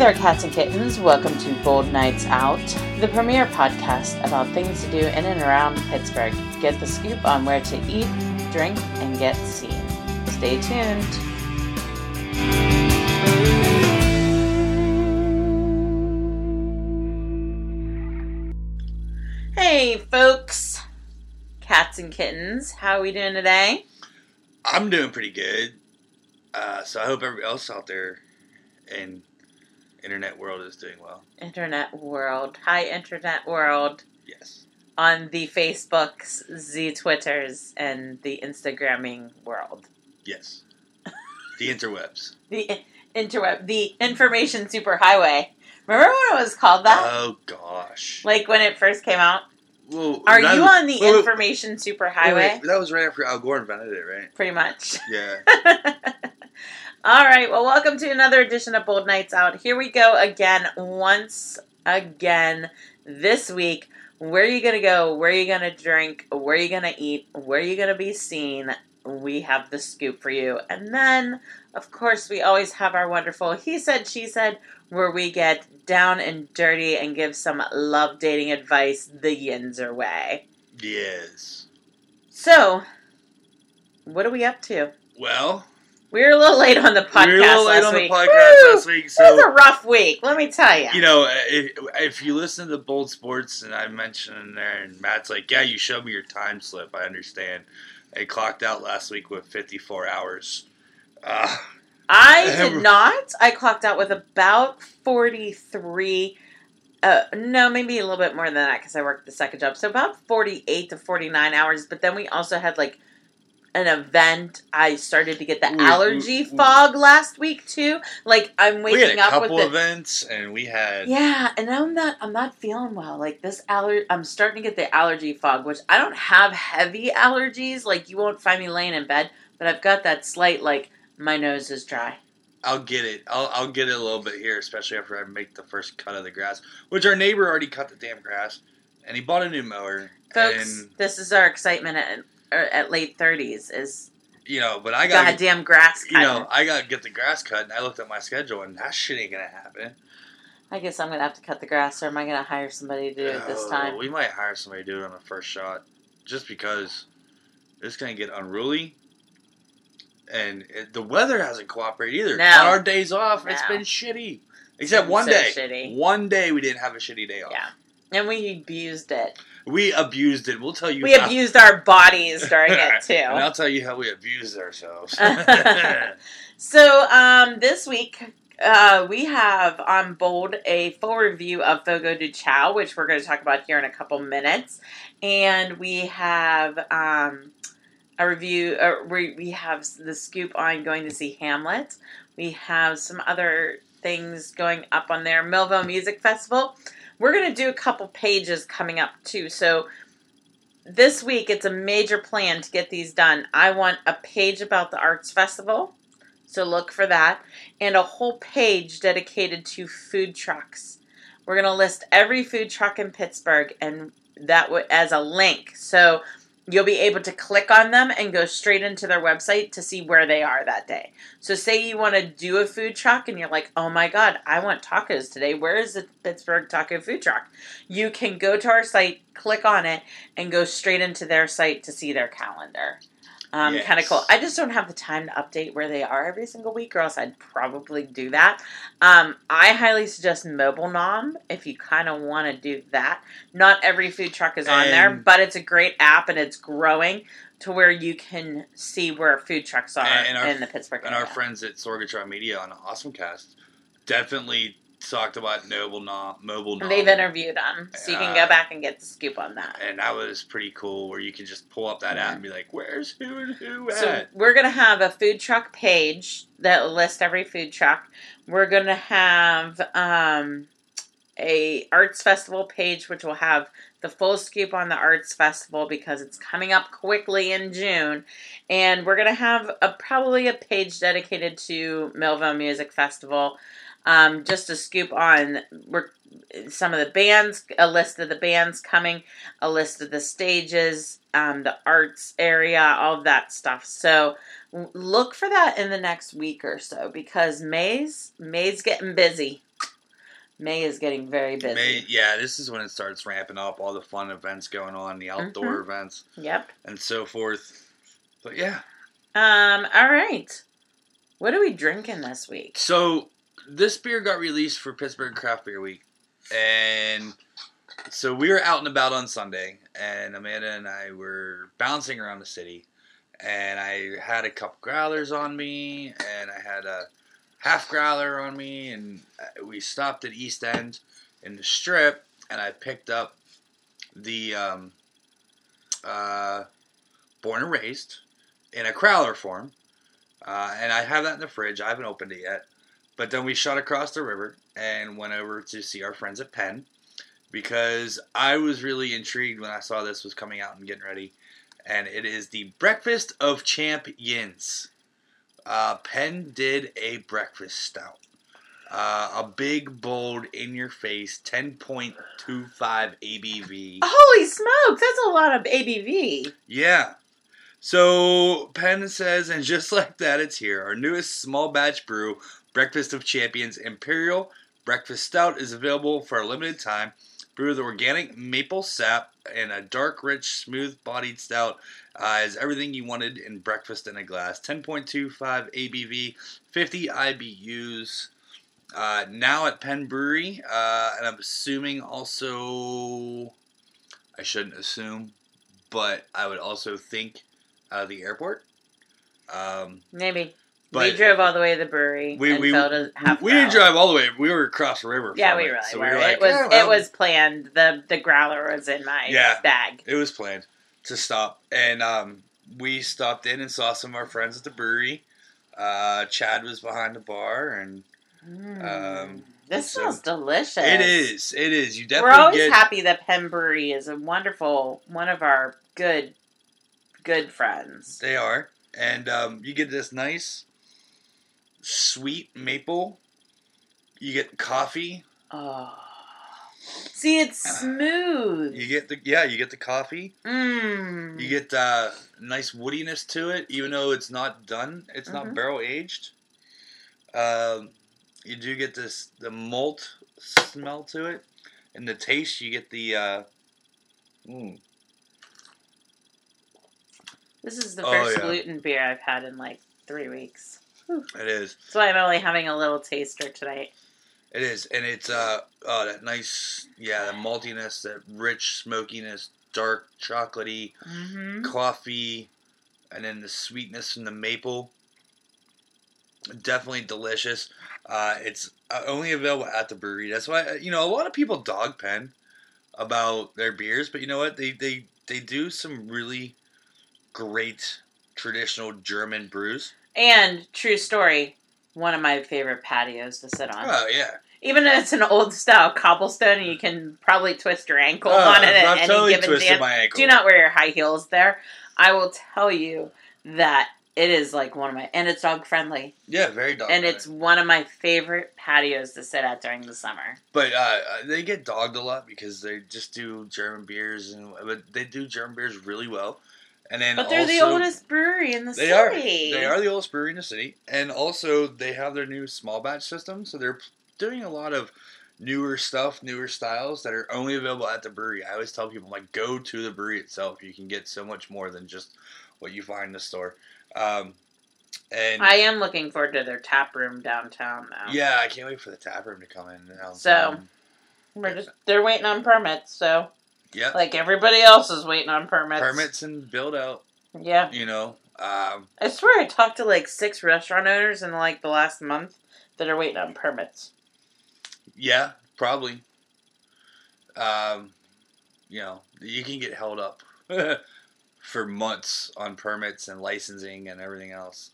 there, cats and kittens. Welcome to Bold Nights Out, the premier podcast about things to do in and around Pittsburgh. Get the scoop on where to eat, drink, and get seen. Stay tuned. Hey folks, cats and kittens, how are we doing today? I'm doing pretty good, so I hope everybody else out there in internet world is doing well. Internet world. Hi internet world. Yes. On the Facebooks, the Twitters, and the Instagramming world. Yes. The interwebs. The interweb. The information superhighway. Remember when it was called that? Oh gosh. Like when it first came out? Well, are you on the information superhighway? That was right after Al Gore invented it, right? Pretty much. Yeah. All right. Well, welcome to another edition of Bold Nights Out. Here we go again, once again, this week. Where are you going to go? Where are you going to drink? Where are you going to eat? Where are you going to be seen? We have the scoop for you. And then, of course, we always have our wonderful He Said, She Said, where we get down and dirty and give some love dating advice the Yinzer way. Yes. So, what are we up to? Well, we were a little late on the podcast last week. So it was a rough week, let me tell you. You know, if you listen to Bold Sports, and I mentioned in there, and Matt's like, yeah, you showed me your time slip, I understand. I clocked out last week with 54 hours. I did not. I clocked out with about 43. No, maybe a little bit more than that because I worked the second job. So about 48 to 49 hours. But then we also had like an event. I started to get the allergy fog last week too. Like I'm waking up with events, and we had and I'm not feeling well. Like this I'm starting to get the allergy fog, which I don't have heavy allergies. Like you won't find me laying in bed, but I've got that slight like. My nose is dry. I'll get it. I'll get it a little bit here, especially after I make the first cut of the grass, which our neighbor already cut the damn grass, and he bought a new mower. Folks, this is our excitement at late 30s is but I got goddamn grass cut. I got to get the grass cut, and I looked at my schedule, and that shit ain't going to happen. I guess I'm going to have to cut the grass, or am I going to hire somebody to do it this time? We might hire somebody to do it on the first shot, just because it's going to get unruly. And the weather hasn't cooperated either. No. On our days off, it's been shitty. Except one day. Shitty. One day we didn't have a shitty day off. Yeah. And we abused it. We abused it. We'll tell you We abused our bodies during it, too. And I'll tell you how we abused ourselves. So, this week, we have on Bold a full review of Fogo de Chao, which we're going to talk about here in a couple minutes. And we have... a review, we have the scoop on going to see Hamlet. We have some other things going up on there. Millvale Music Festival. We're going to do a couple pages coming up too. So this week it's a major plan to get these done. I want a page about the Arts Festival. So look for that. And a whole page dedicated to food trucks. We're going to list every food truck in Pittsburgh and that as a link. So... you'll be able to click on them and go straight into their website to see where they are that day. So say you want to do a food truck and you're like, oh my God, I want tacos today. Where is the Pittsburgh taco food truck? You can go to our site, click on it, and go straight into their site to see their calendar. Yes. Kind of cool. I just don't have the time to update where they are every single week or else I'd probably do that. I highly suggest Mobile Nom if you kind of want to do that. Not every food truck is on there, but it's a great app and it's growing to where you can see where food trucks are in the Pittsburgh area. And our friends at Sorgatron Media on AwesomeCast definitely talked about Mobile Nom. They've interviewed them, so you can go back and get the scoop on that. And that was pretty cool, where you can just pull up that app and be like, where's who and who at? So we're going to have a food truck page that will list every food truck. We're going to have a arts festival page, which will have the full scoop on the arts festival because it's coming up quickly in June. And we're going to have probably a page dedicated to Millvale Music Festival. Just a scoop on some of the bands, a list of the bands coming, a list of the stages, the arts area, all of that stuff. So look for that in the next week or so because May's getting busy. May is getting very busy. This is when it starts ramping up. All the fun events going on, the outdoor events. Yep. And so forth. But yeah. All right. What are we drinking this week? So, this beer got released for Pittsburgh Craft Beer Week. And so we were out and about on Sunday. And Amanda and I were bouncing around the city. And I had a couple growlers on me. And I had a half growler on me, and we stopped at East End in the Strip, and I picked up the Born and Raised in a crowler form, and I have that in the fridge. I haven't opened it yet, but then we shot across the river and went over to see our friends at Penn, because I was really intrigued when I saw this was coming out and getting ready, and it is the Breakfast of Champions. Penn did a breakfast stout, a big, bold, in-your-face, 10.25 ABV. Holy smokes, that's a lot of ABV. Yeah. So, Penn says, and just like that, it's here. Our newest small batch brew, Breakfast of Champions Imperial Breakfast Stout, is available for a limited time. Brew with organic maple sap and a dark, rich, smooth-bodied stout is everything you wanted in breakfast in a glass. 10.25 ABV, 50 IBUs. Now at Penn Brewery, and I'm assuming also, I shouldn't assume, but I would also think the airport. Maybe. But we drove all the way to the brewery. We didn't drive all the way. We were across the river. Yeah, we really were. So we were like, it was planned. The growler was in my bag. It was planned to stop. And we stopped in and saw some of our friends at the brewery. Chad was behind the bar. And this smells delicious. It is. You definitely We're always happy that Penn Brewery is a wonderful, one of our good friends. They are. And you get this nice sweet maple. You get coffee. Oh, see, it's smooth. You get the coffee. You get nice woodiness to it, even though it's not done. It's not barrel aged. You do get the malt smell to it, and the taste. You get the. This is the first gluten beer I've had in like 3 weeks. Whew. It is. That's why I'm only having a little taster tonight. It is, and it's that nice, the maltiness, that rich smokiness, dark chocolatey, coffee, and then the sweetness from the maple. Definitely delicious. It's only available at the brewery. That's why a lot of people dog Penn about their beers, but you know what? They do some really great traditional German brews. And, true story, one of my favorite patios to sit on. Oh, yeah. Even if it's an old-style cobblestone, and you can probably twist your ankle on it at any given dance. Do not wear your high heels there. I will tell you that it is like one of my... And it's dog-friendly. Yeah, very dog-friendly. And it's one of my favorite patios to sit at during the summer. But they get dogged a lot because they just do German beers, but they do German beers really well. And then they're also the oldest brewery in the city. They are the oldest brewery in the city. And also, they have their new small batch system. So they're doing a lot of newer stuff, newer styles that are only available at the brewery. I always tell people, go to the brewery itself. You can get so much more than just what you find in the store. And I am looking forward to their tap room downtown, though. Yeah, I can't wait for the tap room to come in. So, they're waiting on permits, so... Yeah, like everybody else is waiting on permits. Permits and build out. Yeah. I swear I talked to 6 restaurant owners in the last month that are waiting on permits. Yeah, probably. You can get held up for months on permits and licensing and everything else.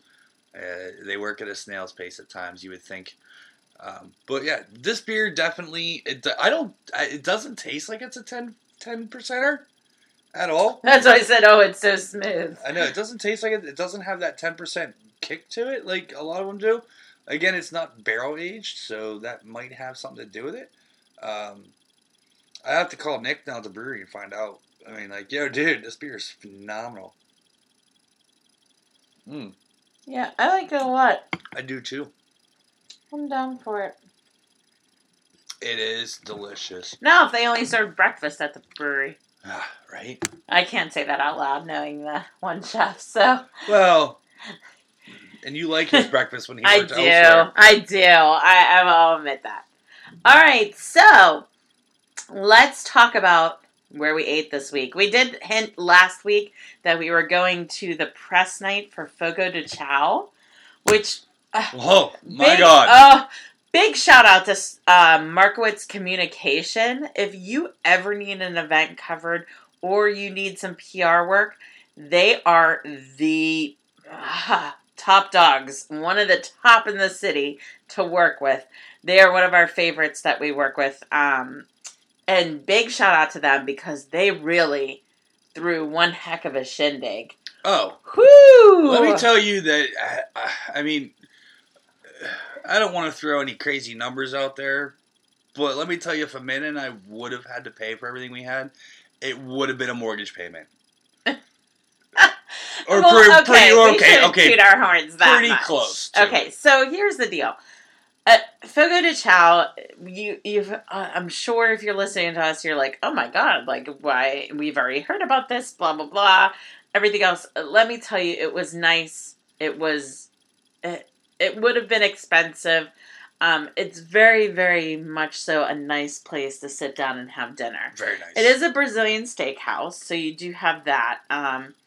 They work at a snail's pace at times, you would think. But yeah, this beer definitely, it doesn't taste like it's a 10%er at all. That's why I said, it's so smooth. I know, it doesn't taste like it. It doesn't have that 10% kick to it like a lot of them do. Again, it's not barrel aged, so that might have something to do with it. I have to call Nick down at the brewery and find out. I mean, yo, dude, this beer is phenomenal. Yeah, I like it a lot. I do too. I'm down for it. It is delicious. No, if they only serve breakfast at the brewery. Right? I can't say that out loud knowing the one chef, so. Well, and you like his breakfast when he worked elsewhere. I do. I'll admit that. All right, so let's talk about where we ate this week. We did hint last week that we were going to the press night for Fogo de Chao, which... Whoa, my God. Big shout out to Markowitz Communication. If you ever need an event covered or you need some PR work, they are the top dogs, one of the top in the city to work with. They are one of our favorites that we work with. And big shout out to them because they really threw one heck of a shindig. Oh. Whoo! Let me tell you that, I mean... I don't want to throw any crazy numbers out there, but let me tell you, if Amanda and I would have had to pay for everything we had, it would have been a mortgage payment. We should our horns that pretty much. Close. Okay, so here's the deal. Fogo de Chao, I'm sure if you're listening to us, you're like, oh my God, like, why? We've already heard about this, blah, blah, blah, everything else. Let me tell you, it was nice. It would have been expensive. It's very, very much so a nice place to sit down and have dinner. Very nice. It is a Brazilian steakhouse, so you do have that.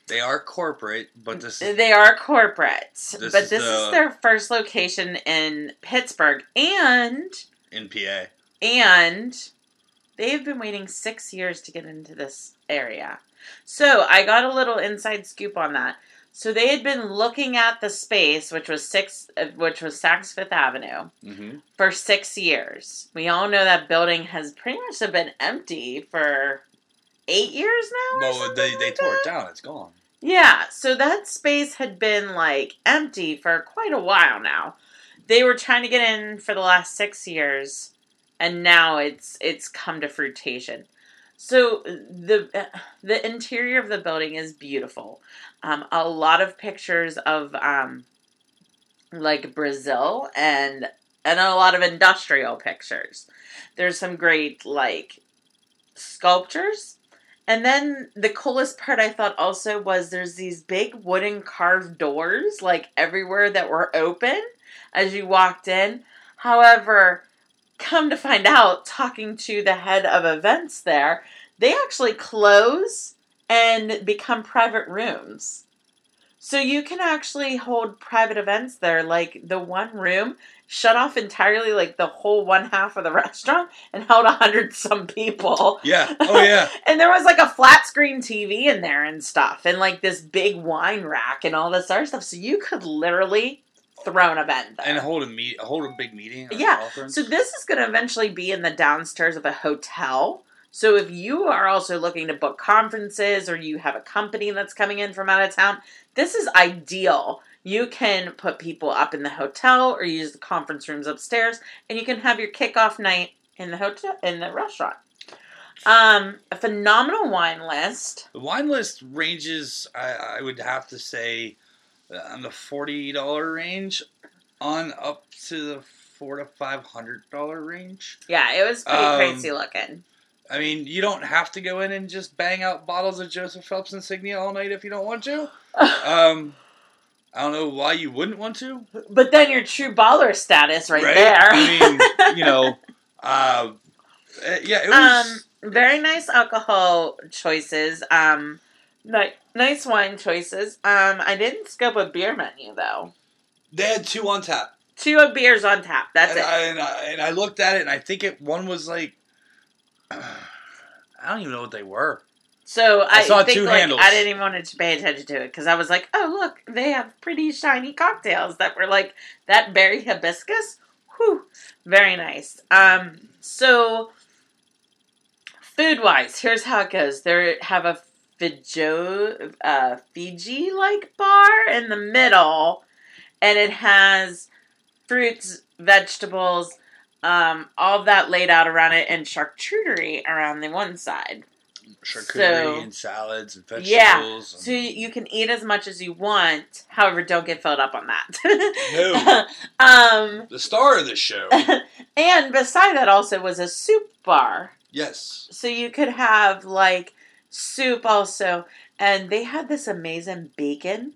They are corporate, but this is... They are corporate. This is their first location in Pittsburgh and... In PA. And they've been waiting 6 years to get into this area. So I got a little inside scoop on that. So they had been looking at the space, which was Saks Fifth Avenue, for 6 years. We all know that building has pretty much been empty for 8 years now. Well, they tore it down. It's gone. Yeah. So that space had been like empty for quite a while now. They were trying to get in for the last 6 years, and now it's come to fruition. So the interior of the building is beautiful. A lot of pictures of like Brazil and a lot of industrial pictures. There's some great like sculptures. And then the coolest part I thought also was there's these big wooden carved doors like everywhere that were open as you walked in. However, come to find out, talking to the head of events there, they actually close and become private rooms. So you can actually hold private events there, like the one room shut off entirely, like the whole one half of the restaurant, and held 100-some people. Yeah, oh yeah. And there was like a flat screen TV in there and stuff, and like this big wine rack and all this other stuff. So you could literally... thrown event there. And hold a big meeting. Yeah. Conference. So this is going to eventually be in the downstairs of a hotel. So if you are also looking to book conferences or you have a company that's coming in from out of town, this is ideal. You can put people up in the hotel or use the conference rooms upstairs, and you can have your kickoff night in the hotel, in the restaurant. A phenomenal wine list. The wine list ranges, I would have to say, on the $40 range on up to the $400 to $500 range. Yeah, it was pretty crazy looking. I mean, you don't have to go in and just bang out bottles of Joseph Phelps Insignia all night if you don't want to. I don't know why you wouldn't want to. But then your true baller status right there. I mean, you know, yeah, it was... very nice alcohol choices. Nice wine choices. I didn't scope a beer menu, though. They had two on tap. Two beers on tap. That's it. I looked at it, and I think one was like... I don't even know what they were. So I saw think, two like, handles. I didn't even want to pay attention to it, because I was like, oh, look, they have pretty shiny cocktails that were like that berry hibiscus. Whew. Very nice. So, food-wise, here's how it goes. They have a Fiji-like bar in the middle, and it has fruits, vegetables, all that laid out around it, and charcuterie around the one side. charcuterie and salads and vegetables. Yeah, so you can eat as much as you want. However, don't get filled up on that. No. The star of the show. And beside that also was a soup bar. Yes. So you could have, like, soup also. And they had this amazing bacon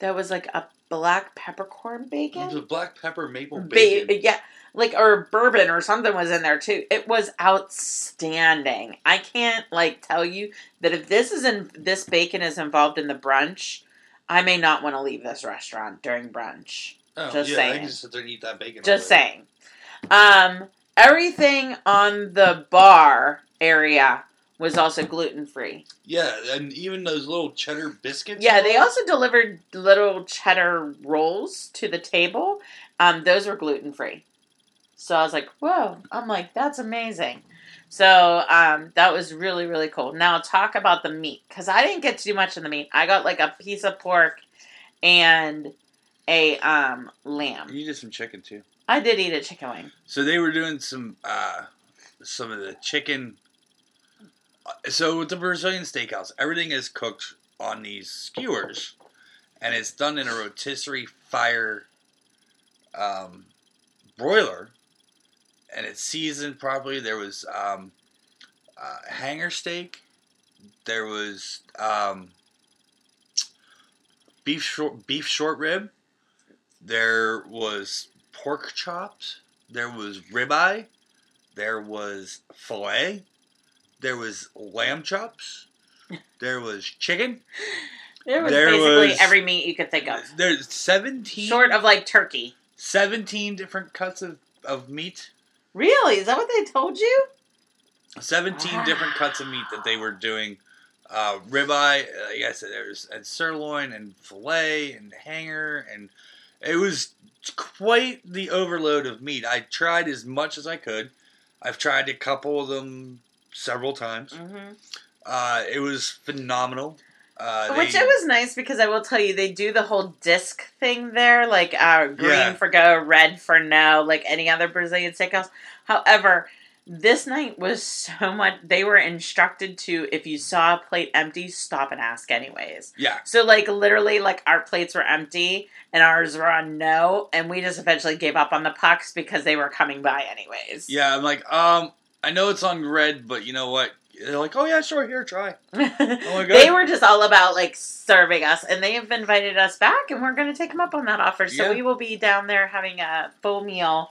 that was, like, a black peppercorn bacon. It was a black pepper maple bacon. Yeah. Like, or bourbon or something was in there, too. It was outstanding. I can't, like, tell you that if this bacon is involved in the brunch, I may not want to leave this restaurant during brunch. Oh, just yeah, saying. I can just sit there and eat that bacon. Just saying. Everything on the bar area was also gluten-free. Yeah, and even those little cheddar biscuits. Yeah, they also delivered little cheddar rolls to the table. Those were gluten-free. So I was like, whoa. I'm like, that's amazing. So that was really, really cool. Now talk about the meat. Because I didn't get too much of the meat. I got like a piece of pork and a lamb. You did some chicken too. I did eat a chicken wing. So they were doing some of the chicken. So with the Brazilian steakhouse, everything is cooked on these skewers. And it's done in a rotisserie fire broiler. And it's seasoned properly. There was hanger steak. There was beef short rib. There was pork chops. There was ribeye. There was filet. There was lamb chops. There was chicken. There was every meat you could think of. There's 17. Short of like turkey. 17 different cuts of meat. Really? Is that what they told you? 17 different cuts of meat that they were doing. Ribeye, like I said, there was sirloin and filet and hanger. And it was quite the overload of meat. I tried as much as I could. I've tried a couple of them several times. Mm-hmm. It was phenomenal. Which it was nice because I will tell you, they do the whole disc thing there, like green for go, red for no, like any other Brazilian steakhouse. However, this night was so much, they were instructed to, if you saw a plate empty, stop and ask anyways. Yeah. So like literally like our plates were empty and ours were on no, and we just eventually gave up on the pucks because they were coming by anyways. Yeah, I'm like, I know it's on red, but you know what? They're like, oh, yeah, sure, here, try. Oh, my God. They were just all about, like, serving us. And they have invited us back, and we're going to take them up on that offer. So we will be down there having a full meal.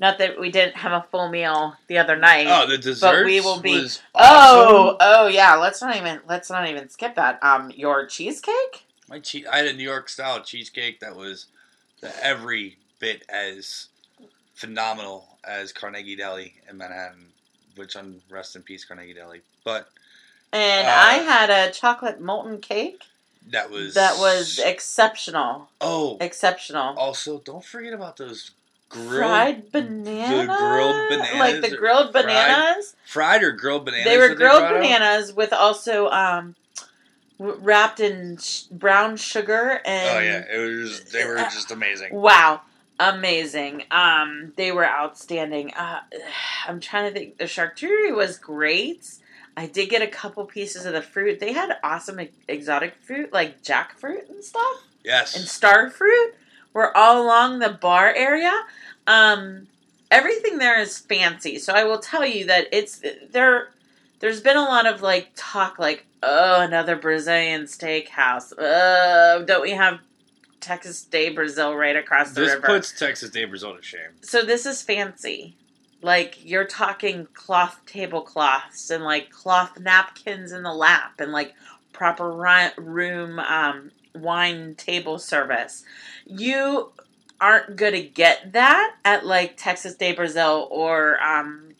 Not that we didn't have a full meal the other night. Oh, the desserts was awesome. Oh, yeah. Let's not even skip that. Your cheesecake? I had a New York-style cheesecake that was every bit as phenomenal as Carnegie Deli in Manhattan. Which I'm rest in peace, Carnegie Deli. And I had a chocolate molten cake. That was exceptional. Oh. Exceptional. Also, don't forget about those grilled bananas. Like the grilled bananas. Fried or grilled bananas. They were grilled bananas with also wrapped in brown sugar. And oh, yeah. They were just amazing. Wow. Amazing. They were outstanding. I'm trying to think. The charcuterie was great. I did get a couple pieces of the fruit. They had awesome exotic fruit, like jackfruit and stuff. Yes. And star fruit were all along the bar area. Everything there is fancy. So I will tell you that it's there. There's been a lot of like talk, like, oh, another Brazilian steakhouse. Oh, don't we have Texas de Brazil right across the river. This puts Texas de Brazil to shame. So this is fancy. Like, you're talking cloth tablecloths and, like, cloth napkins in the lap and, like, proper room wine table service. You aren't going to get that at, like, Texas de Brazil or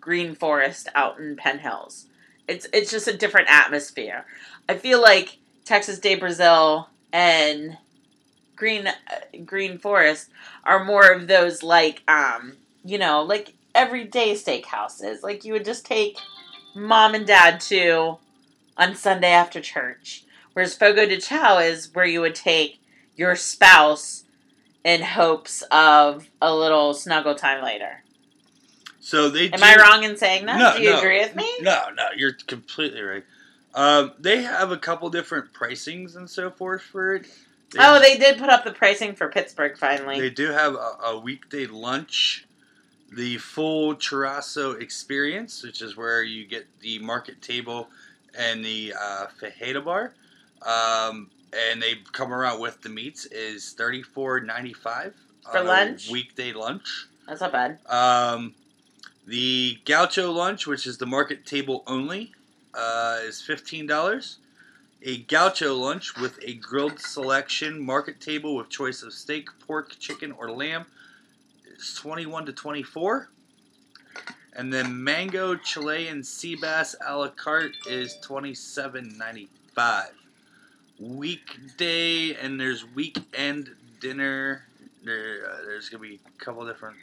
Green Forest out in Penn Hills. It's just a different atmosphere. I feel like Texas de Brazil and Green Forest are more of those, like, you know, like, everyday steakhouses. Like, you would just take mom and dad to on Sunday after church. Whereas Fogo de Chao is where you would take your spouse in hopes of a little snuggle time later. So they Am I wrong in saying that? No, do you agree with me? No, you're completely right. They have a couple different pricings and so forth for it. They did put up the pricing for Pittsburgh finally. They do have a weekday lunch, the full churrasco experience, which is where you get the market table and the fajita bar, and they come around with the meats, is $34.95 for lunch. Weekday lunch. That's not bad. The Gaucho lunch, which is the market table only, is $15. A Gaucho lunch with a grilled selection market table with choice of steak, pork, chicken, or lamb is $21 to $24. And then mango, Chilean sea bass a la carte is $27.95. Weekday, and there's weekend dinner. There's going to be a couple different.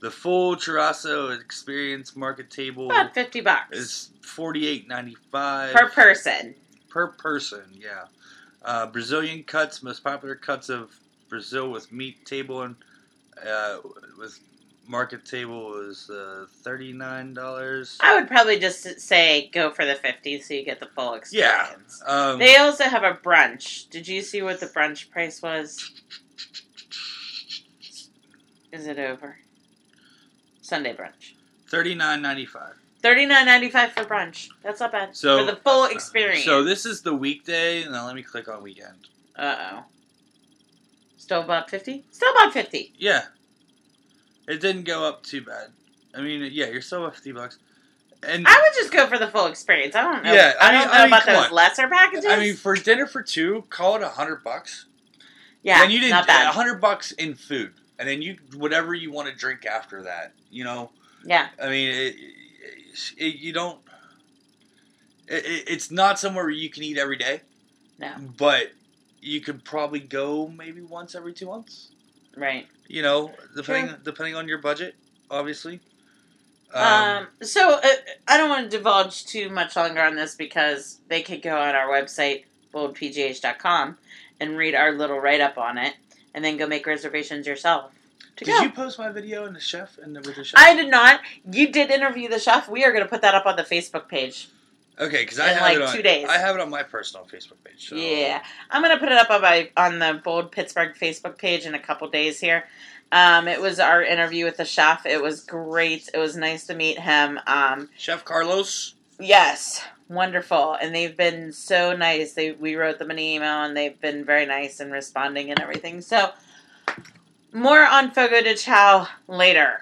The full churrasco experience market table. About $50. Is $48.95. Per person. Per person, yeah. Brazilian cuts, most popular cuts of Brazil with meat table and with market table is $39. I would probably just say go for the $50 so you get the full experience. Yeah. They also have a brunch. Did you see what the brunch price was? Is it over? Sunday brunch. $39.95. $39.95 for brunch. That's not bad. So, for the full experience. So this is the weekday. Now let me click on weekend. Uh-oh. Still about $50? Still about $50. Yeah. It didn't go up too bad. I mean, yeah, you're still at $50. And I would just go for the full experience. I don't know. Yeah, I mean, about those lesser packages. I mean, for dinner for two, call it $100. Yeah, and you didn't, not bad. $100 in food. And then you whatever you want to drink after that, you know? Yeah. I mean, it's not somewhere where you can eat every day. No. But you could probably go maybe once every 2 months. Right. You know, depending on your budget, obviously. So I don't want to divulge too much longer on this because they could go on our website, boldpgh.com, and read our little write-up on it. And then go make reservations yourself. Did you post my video and the chef with the chef? I did not. You did interview the chef. We are going to put that up on the Facebook page. Okay, because I have like it on 2 days. I have it on my personal Facebook page. So. Yeah, I'm going to put it up on the Bold Pittsburgh Facebook page in a couple days here. It was our interview with the chef. It was great. It was nice to meet him. Chef Carlos. Yes. Wonderful, and they've been so nice. We wrote them an email, and they've been very nice in responding and everything. So, more on Fogo de Chao later.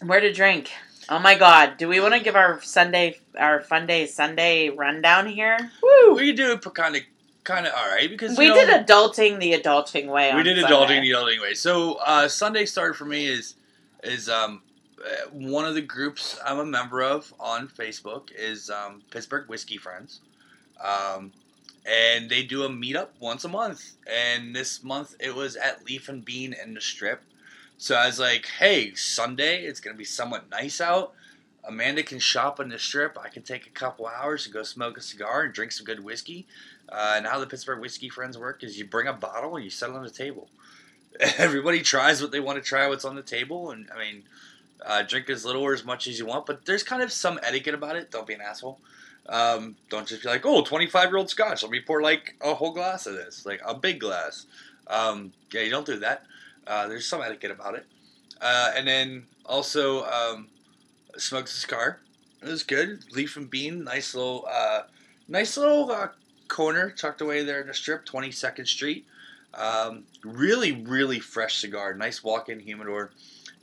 Where to drink? Oh my God! Do we want to give our Fun Day Sunday rundown here? Woo! We do it kind of all right because we did adulting the adulting way. We did adulting the adulting way. So Sunday Start for me is one of the groups I'm a member of on Facebook is Pittsburgh Whiskey Friends. And they do a meetup once a month. And this month it was at Leaf and Bean in the Strip. So I was like, hey, Sunday, it's going to be somewhat nice out. Amanda can shop in the Strip. I can take a couple hours to go smoke a cigar and drink some good whiskey. And how the Pittsburgh Whiskey Friends work is you bring a bottle and you set it on the table. Everybody tries what they want to try, what's on the table. And, I mean... drink as little or as much as you want, but there's kind of some etiquette about it. Don't be an asshole. Don't just be like, oh, 25-year-old scotch. Let me pour, like, a whole glass of this. Like, a big glass. Yeah, you don't do that. There's some etiquette about it. And then also smoked a cigar. It was good. Leaf and Bean. Nice little corner tucked away there in the Strip, 22nd Street. Really, really fresh cigar. Nice walk-in humidor.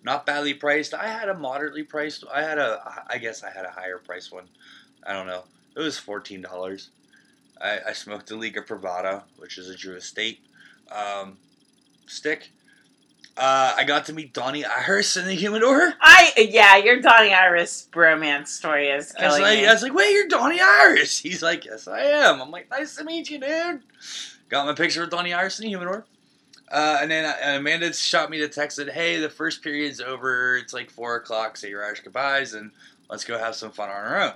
Not badly priced. I had a moderately priced. I guess I had a higher priced one. I don't know. It was $14. I smoked a Liga Privada, which is a Drew Estate stick. I got to meet Donnie Iris in the humidor. Your Donnie Iris bromance story is killing me. I was like, wait, you're Donnie Iris. He's like, yes, I am. I'm like, nice to meet you, dude. Got my picture with Donnie Iris in the humidor. And then Amanda shot me the text that, hey, the first period's over. It's like 4 o'clock. Say your Irish goodbyes, and let's go have some fun on our own,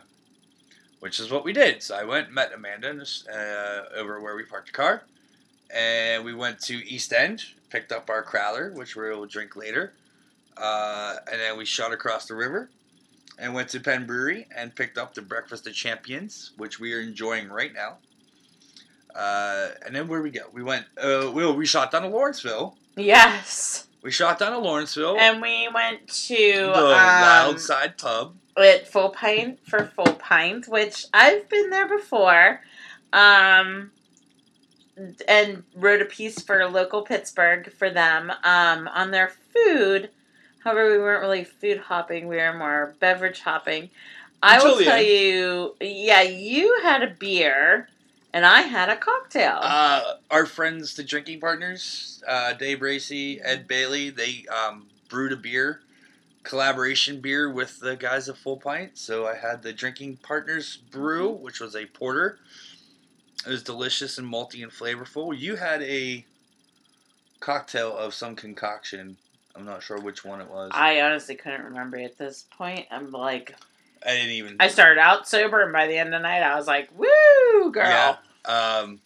which is what we did. So I went and met Amanda over where we parked the car, and we went to East End, picked up our crowler, which we will drink later, and then we shot across the river, and went to Penn Brewery and picked up the Breakfast of Champions, which we are enjoying right now. And then where we go? We went, we shot down to Lawrenceville. Yes. We shot down to Lawrenceville. And we went to the Loud Side Pub. At Full Pint for Full Pint, which I've been there before. And wrote a piece for local Pittsburgh for them on their food. However, we weren't really food hopping. We were more beverage hopping. I will tell you, you had a beer and I had a cocktail. Our friends, the drinking partners, Dave Bracey, Ed Bailey, they brewed a beer, collaboration beer with the guys at Full Pint. So I had the drinking partners brew, which was a porter. It was delicious and malty and flavorful. You had a cocktail of some concoction. I'm not sure which one it was. I honestly couldn't remember at this point. I'm like... I started out sober, and by the end of the night, I was like, woo, girl. Yeah. And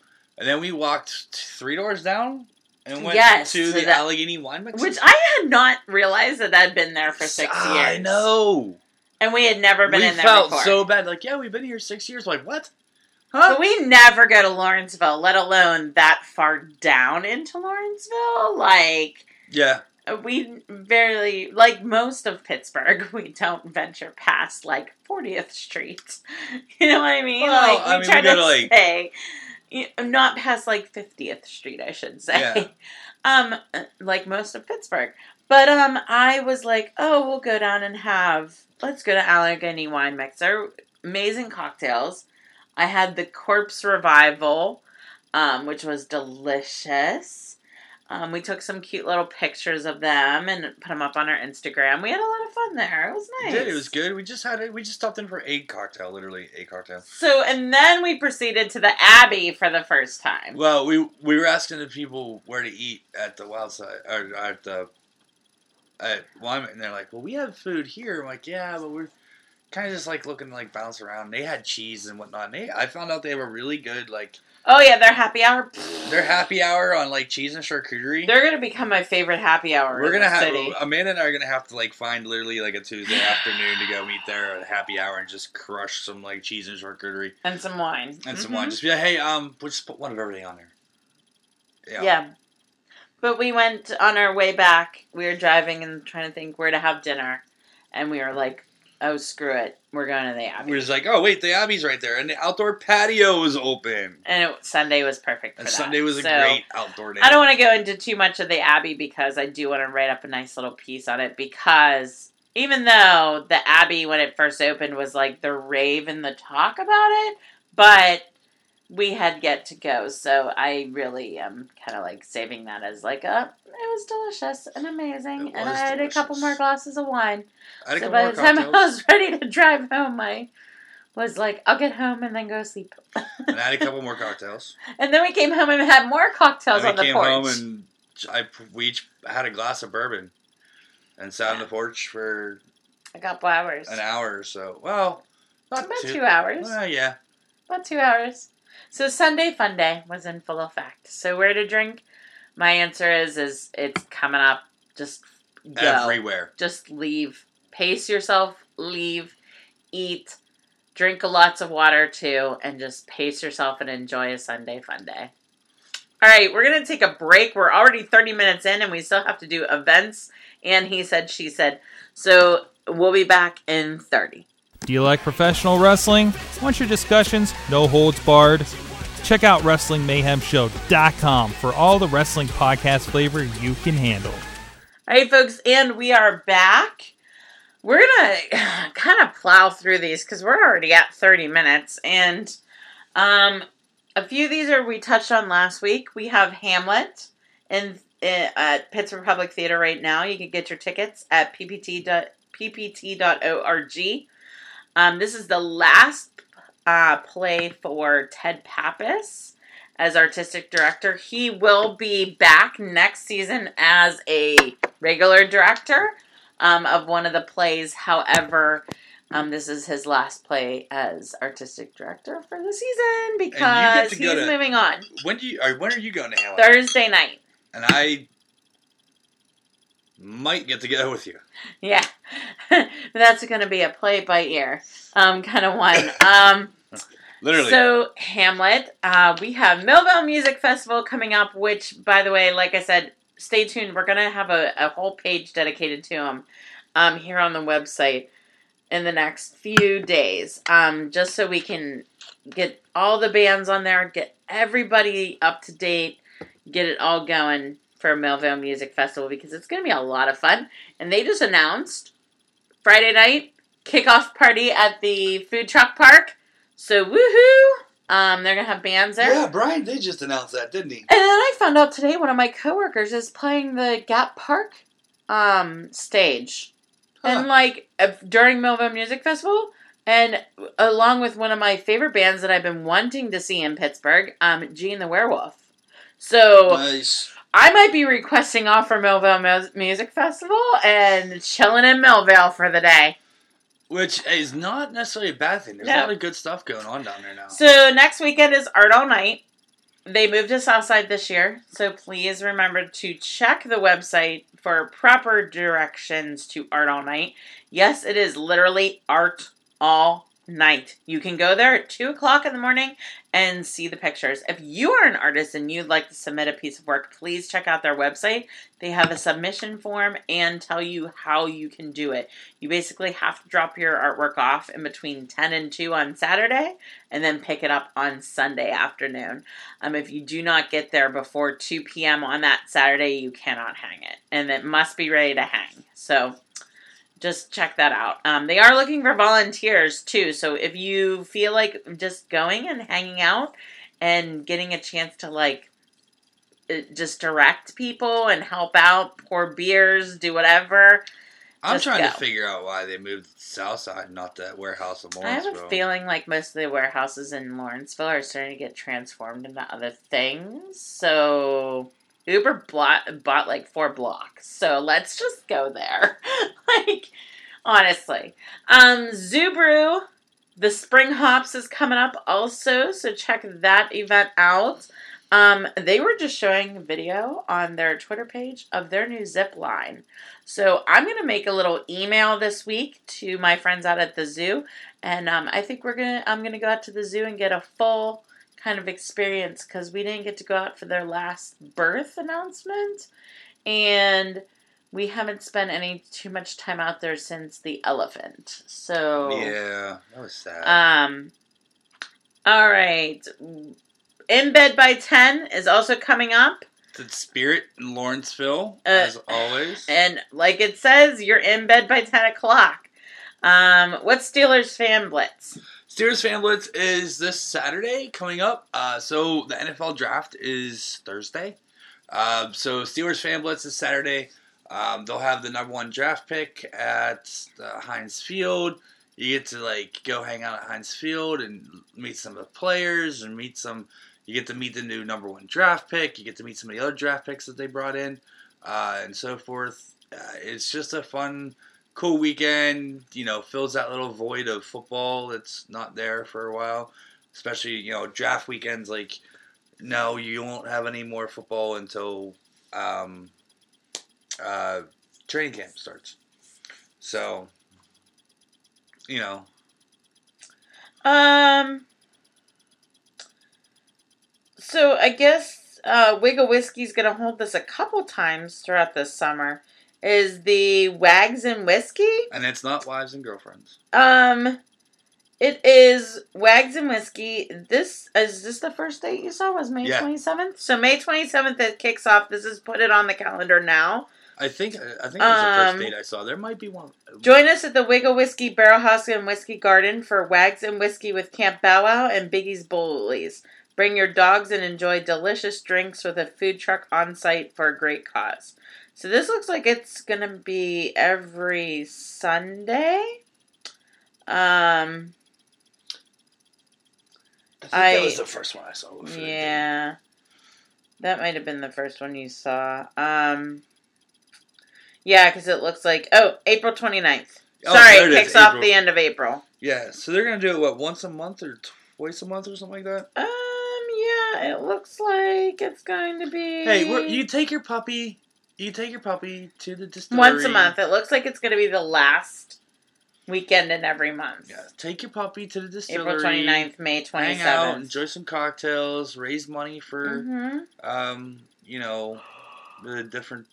then we walked 3 doors down and went to the Allegheny Wine Mixer. Which I had not realized that I'd been there for 6 years. I know. And we had never been in there before. We felt so bad. Like, yeah, we've been here 6 years. Like, what? Huh? But we never go to Lawrenceville, let alone that far down into Lawrenceville. Like, yeah, we barely, like most of Pittsburgh, we don't venture past like 40th Street. You know what I mean? Well, like, we try to stay not past like 50th Street, I should say. Yeah. Like most of Pittsburgh. But I was like, oh, we'll go down and let's go to Allegheny Wine Mixer. Amazing cocktails. I had the Corpse Revival, which was delicious. We took some cute little pictures of them and put them up on our Instagram. We had a lot of fun there. It was nice. It was good. We just stopped in for a cocktail. So, and then we proceeded to the Abbey for the first time. Well, we were asking the people where to eat at the Wild Side, or at the Wyman, and they're like, well, we have food here. I'm like, yeah, but we're kind of just like looking to like bounce around. They had cheese and whatnot. And I found out they have a really good like. Oh yeah, their happy hour. Their happy hour on like cheese and charcuterie. They're gonna become my favorite happy hour. We're gonna have Amanda and I are gonna have to like find literally like a Tuesday afternoon to go meet there at a happy hour and just crush some like cheese and charcuterie and some wine Just be like, hey, we'll just put one of everything on there. Yeah. But we went on our way back. We were driving and trying to think where to have dinner, and we were like, oh, screw it. We're going to the Abbey. We're just like, oh, wait, the Abbey's right there. And the outdoor patio was open. And Sunday was perfect for that. Sunday was a great outdoor day. I don't want to go into too much of the Abbey because I do want to write up a nice little piece on it. Because even though the Abbey, when it first opened, was like the rave and the talk about it, but we had yet to go. So I really am kind of like saving that as like a... It was delicious and amazing, and I had a couple more glasses of wine. So by the time I was ready to drive home, I was like, I'll get home and then go sleep. And I had a couple more cocktails. And then we came home and had more cocktails on the porch. I came home and we each had a glass of bourbon and sat on the porch for a couple hours. An hour or so. Well, not about 2 hours. Yeah. About 2 hours. So Sunday Fun Day was in full effect. So where to drink? My answer is it's coming up. Just go. Everywhere. Just leave. Pace yourself. Leave. Eat. Drink lots of water, too. And just pace yourself and enjoy a Sunday fun day. All right. We're going to take a break. We're already 30 minutes in, and we still have to do events. And he said, she said. So we'll be back in 30. Do you like professional wrestling? Want your discussions? No holds barred. Check out WrestlingMayhemShow.com for all the wrestling podcast flavor you can handle. All right, folks, and we are back. We're going to kind of plow through these because we're already at 30 minutes. And a few of these we touched on last week. We have Hamlet at Pittsburgh Public Theater right now. You can get your tickets at ppt.org. This is the last play for Ted Pappas as artistic director. He will be back next season as a regular director of one of the plays. However, this is his last play as artistic director for the season because he's moving on. When are you going to Hamlet? Thursday night. And I might get to go with you. Yeah. That's going to be a play-by-ear kind of one. Literally. So, Hamlet, we have Millvale Music Festival coming up, which, by the way, like I said, stay tuned. We're going to have a whole page dedicated to them here on the website in the next few days, just so we can get all the bands on there, get everybody up to date, get it all going for Millvale Music Festival, because it's going to be a lot of fun. And they just announced Friday night, kickoff party at the food truck park. So, woohoo! They're going to have bands there. Yeah, Brian did just announce that, didn't he? And then I found out today one of my coworkers is playing the Gap Park stage. Huh. And, like, during Millvale Music Festival, and along with one of my favorite bands that I've been wanting to see in Pittsburgh, Gene the Werewolf. So, nice. I might be requesting off for Millvale Music Festival and chilling in Millvale for the day. Which is not necessarily a bad thing. There's a lot of good stuff going on down there now. So, next weekend is Art All Night. They moved to Southside this year, so please remember to check the website for proper directions to Art All Night. Yes, it is literally Art All Night. You can go there at 2 o'clock in the morning and see the pictures. If you are an artist and you'd like to submit a piece of work, please check out their website. They have a submission form and tell you how you can do it. You basically have to drop your artwork off in between 10 and 2 on Saturday and then pick it up on Sunday afternoon. If you do not get there before 2 p.m. on that Saturday, you cannot hang it. And it must be ready to hang. So just check that out. They are looking for volunteers, too. So if you feel like just going and hanging out and getting a chance to, like, just direct people and help out, pour beers, do whatever, I'm trying to figure out why they moved to Southside, not that warehouse in Lawrenceville. I have a feeling like most of the warehouses in Lawrenceville are starting to get transformed into other things. So Uber bought like 4 blocks, so let's just go there. Like, honestly. Zubrew, the Spring Hops is coming up also, so check that event out. They were just showing video on their Twitter page of their new zip line. So I'm going to make a little email this week to my friends out at the zoo, and I think I'm going to go out to the zoo and get a full kind of experience, because we didn't get to go out for their last birth announcement, and we haven't spent too much time out there since the elephant. So yeah, that was sad. All right, In Bed by 10 is also coming up. It's a spirit in Lawrenceville, as always, and like it says, you're in bed by 10 o'clock. What's Steelers Fan Blitz? Steelers Fan Blitz is this Saturday coming up. So the NFL draft is Thursday. So Steelers Fan Blitz is Saturday. They'll have the #1 draft pick at the Heinz Field. You get to like go hang out at Heinz Field and meet some of the players and meet some. You get to meet the new #1 draft pick. You get to meet some of the other draft picks that they brought in, and so forth. It's just a fun, cool weekend, you know, fills that little void of football that's not there for a while. Especially, you know, draft weekends, like, no, you won't have any more football until training camp starts. So, you know. So, I guess Wiggle Whiskey's going to hold this a couple times throughout this summer. Is the Wags and Whiskey. And it's not Wives and Girlfriends. It is Wags and Whiskey. Is this the first date you saw was May 27th? So May 27th it kicks off. This is put it on the calendar now. I think it was the first date I saw. There might be one. Join us at the Wiggle Whiskey Barrel House and Whiskey Garden for Wags and Whiskey with Camp Bow Wow and Biggie's Bullies. Bring your dogs and enjoy delicious drinks with a food truck on site for a great cause. So this looks like it's going to be every Sunday. I think that was the first one I saw. Yeah. That might have been the first one you saw. Yeah, because it looks like, April 29th. It kicks off the end of April. Yeah, so they're going to do it, once a month or twice a month or something like that? Yeah, it looks like it's going to be. Hey, you take your puppy to the distillery. Once a month. It looks like it's going to be the last weekend in every month. Yeah. Take your puppy to the distillery. April 29th, May 27th. Hang out, enjoy some cocktails, raise money for, you know, the different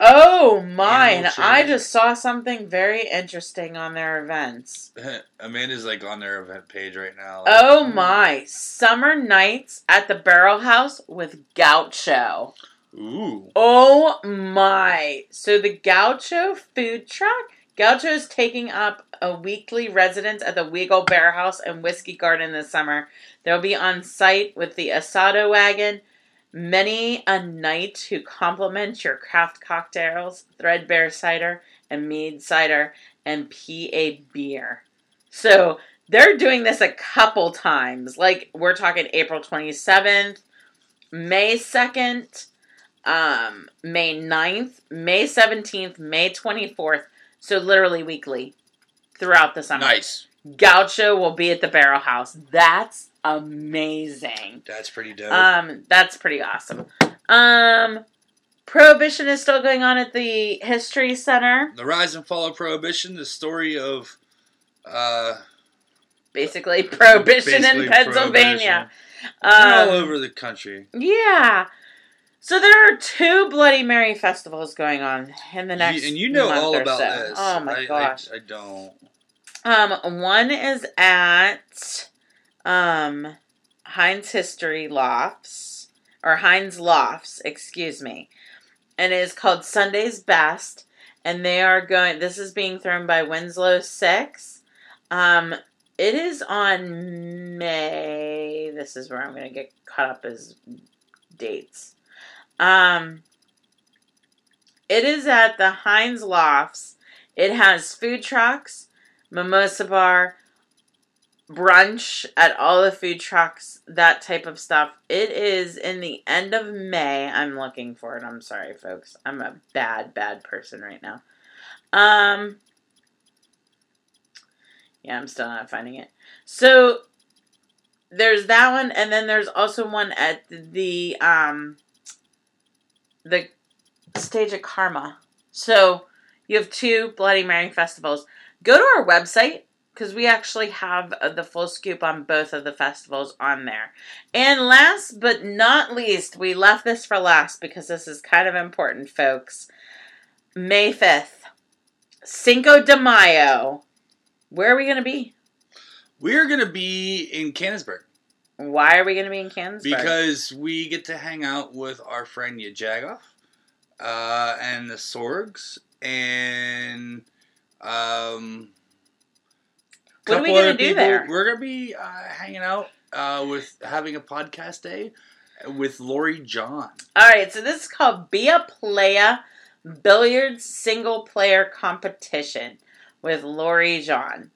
oh, mine. I just saw something very interesting on their events. Amanda's, like, on their event page right now. Like, oh, my. Summer nights at the Barrel House with Gaucho. Ooh. Oh, my. So the Gaucho food truck. Gaucho is taking up a weekly residence at the Weagle Bear House and Whiskey Garden this summer. They'll be on site with the Asado Wagon. Many a night to complement your craft cocktails, Threadbare Cider, and Mead Cider, and PA Beer. So they're doing this a couple times. Like, we're talking April 27th, May 2nd, May 9th, May 17th, May 24th. So literally weekly throughout the summer. Nice. Gaucho will be at the Barrel House. That's amazing. That's pretty dope. That's pretty awesome. Prohibition is still going on at the History Center. The Rise and Fall of Prohibition, the story of... Basically, Prohibition in Pennsylvania. All over the country. Yeah. So there are two Bloody Mary festivals going on in the next month or so. And you know all about this. Oh, my gosh. I don't. One is at Heinz History Lofts, or Heinz Lofts, excuse me. And it is called Sunday's Best, and they are going, this is being thrown by Winslow 6. It is on May, this is where I'm going to get caught up as dates. It is at the Heinz Lofts. It has food trucks, mimosa bar, brunch at all the food trucks, that type of stuff. It is in the end of May. I'm looking for it. I'm sorry, folks. I'm a bad person right now. Yeah, I'm still not finding it. So there's that one. And then there's also one at the Stage of Karma. So you have two Bloody Mary festivals. Go to our website because we actually have the full scoop on both of the festivals on there. And last but not least, we left this for last because this is kind of important, folks. May 5th, Cinco de Mayo. Where are we going to be? We're going to be in Cannesburg. Why are we going to be in Cannesburg? Because we get to hang out with our friend Yajagoff, and the Sorgs, and what are we going to do there? We're going to be hanging out with having a podcast day with Loree Jon. All right, so this is called Be a Playa Billiards Single Player Competition with Loree Jon.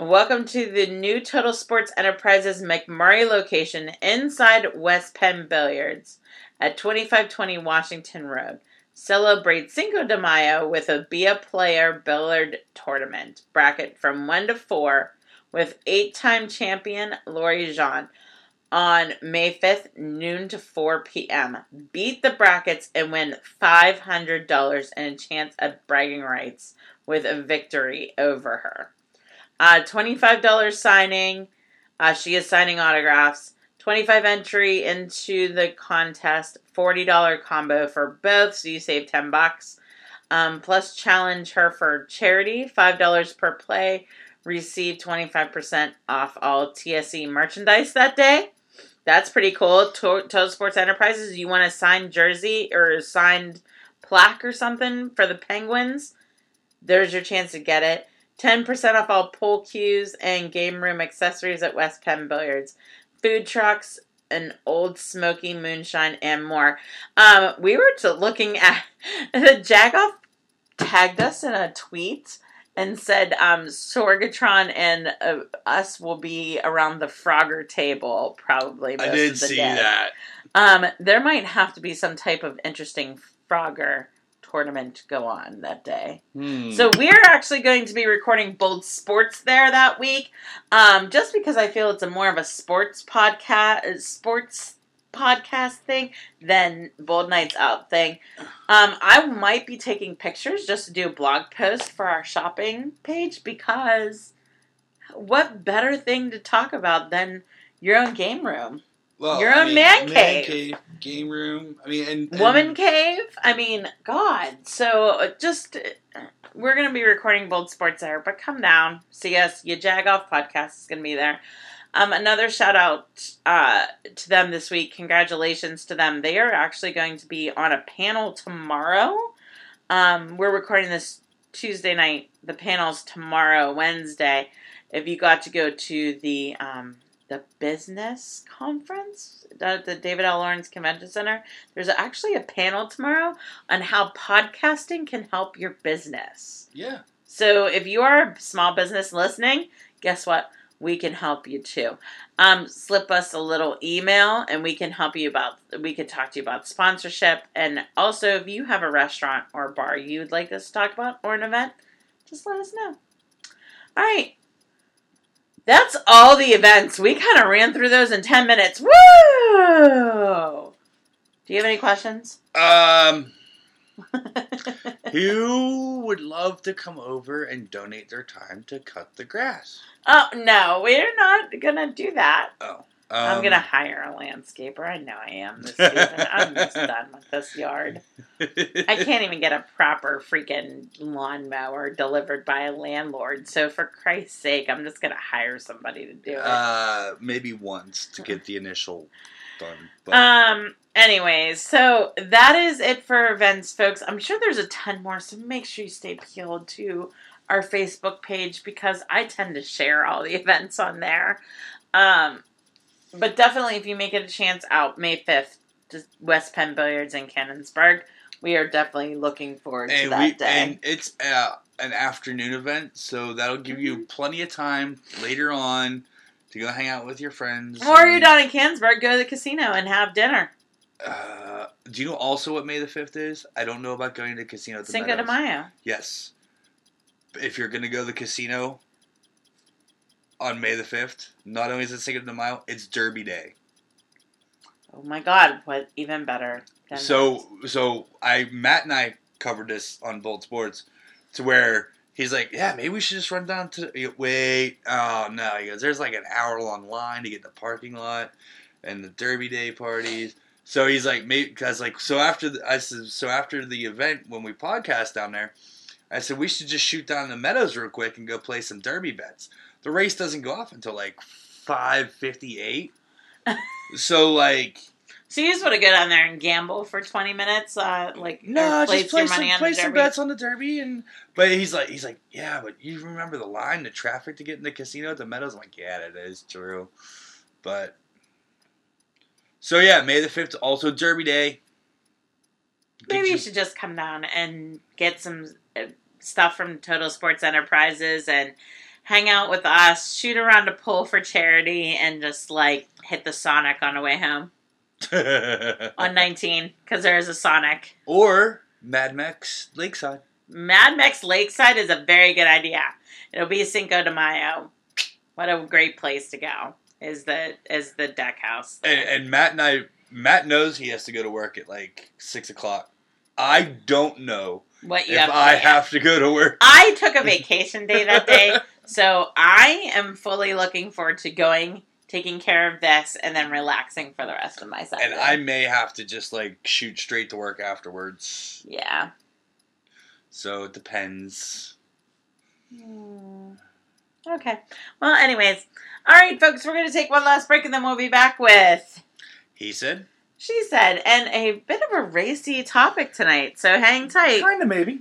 Welcome to the new Total Sports Enterprises McMurray location inside West Penn Billiards at 2520 Washington Road. Celebrate Cinco de Mayo with a Be a Player Billiard Tournament bracket from 1 to 4 with 8-time champion Loree Jon on May 5th, noon to 4 p.m. Beat the brackets and win $500 and a chance at bragging rights with a victory over her. $25 signing. She is signing autographs. 25 entry into the contest. $40 combo for both, so you save $10. Plus challenge her for charity. $5 per play. Receive 25% off all TSE merchandise that day. That's pretty cool. Total Sports Enterprises, you want a signed jersey or a signed plaque or something for the Penguins? There's your chance to get it. 10% off all pool cues and game room accessories at West Penn Billiards. Food trucks and Old Smoky moonshine and more. We were looking at... The Jagoff tagged us in a tweet and said Sorgatron and us will be around the Frogger table probably most of the day. I did see that. There might have to be some type of interesting Frogger tournament go on that day. So we're actually going to be recording Bold Sports there that week, just because I feel it's a more of a sports podcast podcast thing than Bold Nights Out thing. I might be taking pictures just to do a blog post for our shopping page, because what better thing to talk about than your own game room? Well, your own man cave, game room. I mean, and woman cave. I mean, God. So just, we're going to be recording Bold Sports there, but come down, see us. You Jag Off podcast is going to be there. Another shout out to them this week. Congratulations to them. They are actually going to be on a panel tomorrow. We're recording this Tuesday night. The panel's tomorrow, Wednesday. If you got to go to the business conference at the David L. Lawrence Convention Center, there's actually a panel tomorrow on how podcasting can help your business. Yeah. So if you are a small business listening, guess what? We can help you too. Slip us a little email and we can help you about, we could talk to you about sponsorship. And also if you have a restaurant or bar you'd like us to talk about, or an event, just let us know. All right. That's all the events. We kind of ran through those in 10 minutes. Woo! Do you have any questions? Who would love to come over and donate their time to cut the grass? Oh, no. We're not going to do that. Oh. I'm going to hire a landscaper. I know I am this season. I'm just done with this yard. I can't even get a proper freaking lawnmower delivered by a landlord. So for Christ's sake, I'm just going to hire somebody to do it. Maybe once to get the initial done. But... Anyways, so that is it for events, folks. I'm sure there's a ton more, so make sure you stay peeled to our Facebook page, because I tend to share all the events on there. But definitely, if you make it a chance out May 5th, just West Penn Billiards in Cannesburg, we are definitely looking forward to that day. And it's an afternoon event, so that'll give you plenty of time later on to go hang out with your friends. Or you're down in Cannesburg, go to the casino and have dinner. Do you know also what May the 5th is? I don't know about going to the casino at the Meadows. Cinco de Mayo. Yes. If you're going to go to the casino... on May the 5th, not only is it Cinco de Mayo, it's Derby Day. Oh my God, what even better than that? Matt and I covered this on Bold Sports, to where he's like, yeah, maybe we should just run down to, wait, oh no, he goes, there's like an hour-long line to get in the parking lot, and the Derby Day parties. So he's like, maybe, because like, after the event, when we podcast down there, I said, we should just shoot down the Meadows real quick and go play some Derby bets. The race doesn't go off until like 5:58. So like, so you just want to go down there and gamble for 20 minutes, just play some bets on the Derby. And but he's like, yeah, but you remember the line, the traffic to get in the casino at the Meadows? I'm like, yeah, that is true. But so yeah, May the 5th, also Derby Day. Maybe you should just come down and get some stuff from Total Sports Enterprises and hang out with us, shoot around a pool for charity, and just, like, hit the Sonic on the way home. On 19, because there is a Sonic. Or Mad Max Lakeside. Mad Max Lakeside is a very good idea. It'll be Cinco de Mayo. What a great place to go is the deck house. And Matt knows he has to go to work at, like, 6 o'clock. I don't know if I have to go to work. I took a vacation day that day. So I am fully looking forward to going, taking care of this, and then relaxing for the rest of my Saturday. And I may have to just, like, shoot straight to work afterwards. Yeah. So it depends. Okay. Well, anyways. All right, folks, we're going to take one last break, and then we'll be back with... He said... She said, and a bit of a racy topic tonight, so hang tight. Kinda, maybe.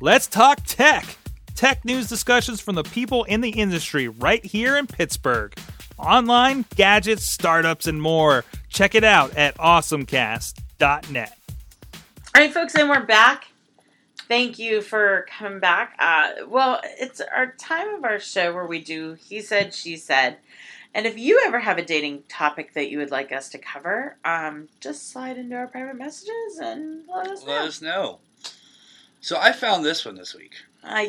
Let's talk tech. Tech news discussions from the people in the industry right here in Pittsburgh. Online, gadgets, startups, and more. Check it out at awesomecast.net. All right, folks, and we're back. Thank you for coming back. It's our time of our show where we do He Said, She Said. And if you ever have a dating topic that you would like us to cover, just slide into our private messages and let us know. So I found this one this week.